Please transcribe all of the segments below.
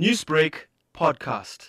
Newsbreak podcast.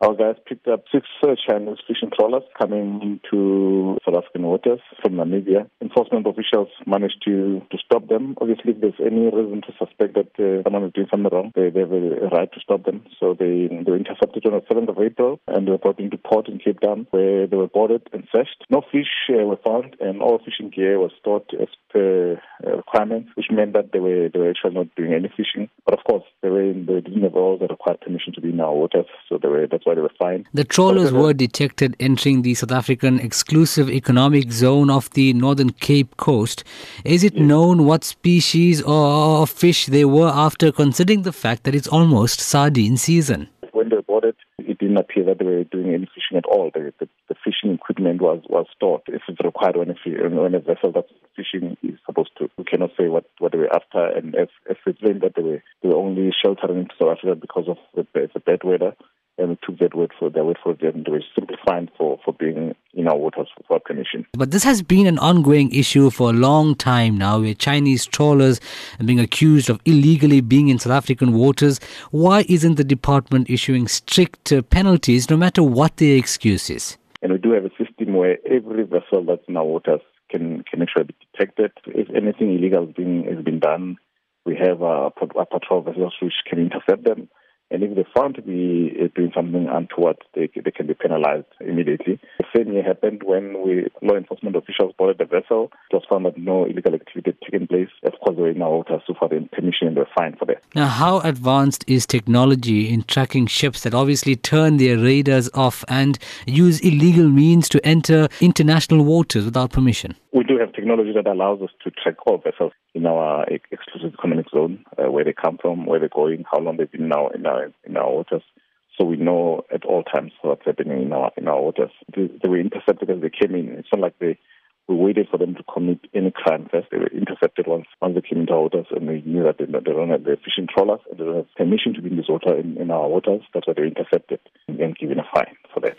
Our guys picked up 6 Chinese fishing trawlers coming into South African waters from Namibia. Enforcement officials managed to stop them. Obviously, if there's any reason to suspect that someone is doing something wrong, they have a right to stop them. So they were intercepted on the 7th of April and were brought into port in Cape Town, where they were boarded and searched. No fish were found, and all fishing gear was stored as per requirements, which meant that they were actually not doing any fishing. But of course, they didn't have all the required permission to be in our waters, so that's why they were fine. The trawlers were detected entering the South African Exclusive Economic Zone off the Northern Cape coast. Is it known what species or fish they were after, considering the fact that it's almost sardine season? When they boarded, it didn't appear that they were doing any fishing at all. The fishing equipment was stored. If it's required when a vessel that's fishing is supposed to. We cannot say what they were after, and as it's claimed that they were only sheltering into South Africa because of the bad weather. And took that word for them. They were simply fined for being in our waters without permission. But this has been an ongoing issue for a long time now, where Chinese trawlers are being accused of illegally being in South African waters. Why isn't the department issuing strict penalties, no matter what the excuse is? And we do have a system where every vessel that's in our waters can actually be detected. If anything illegal has been done, we have our patrol vessels which can intercept them. And if they're found to be doing something untoward, they can be penalized immediately. The same year happened when law enforcement officials boarded the vessel. It was found that no illegal activity had taken place. Of course, they were in our waters, so for the permission, and they were fined for that. Now, how advanced is technology in tracking ships that obviously turn their radars off and use illegal means to enter international waters without permission? We do have technology that allows us to track all vessels in our exclusive economic zone, where they come from, where they're going, how long they've been now in our waters. So we know at all times what's happening in our waters. They were intercepted as they came in. It's not like we waited for them to commit any crime first. They were intercepted once they came into our waters, and we knew that they don't have their fishing trawlers and they don't have permission to be in this water in our waters. That's why they were intercepted and then given a fine for that.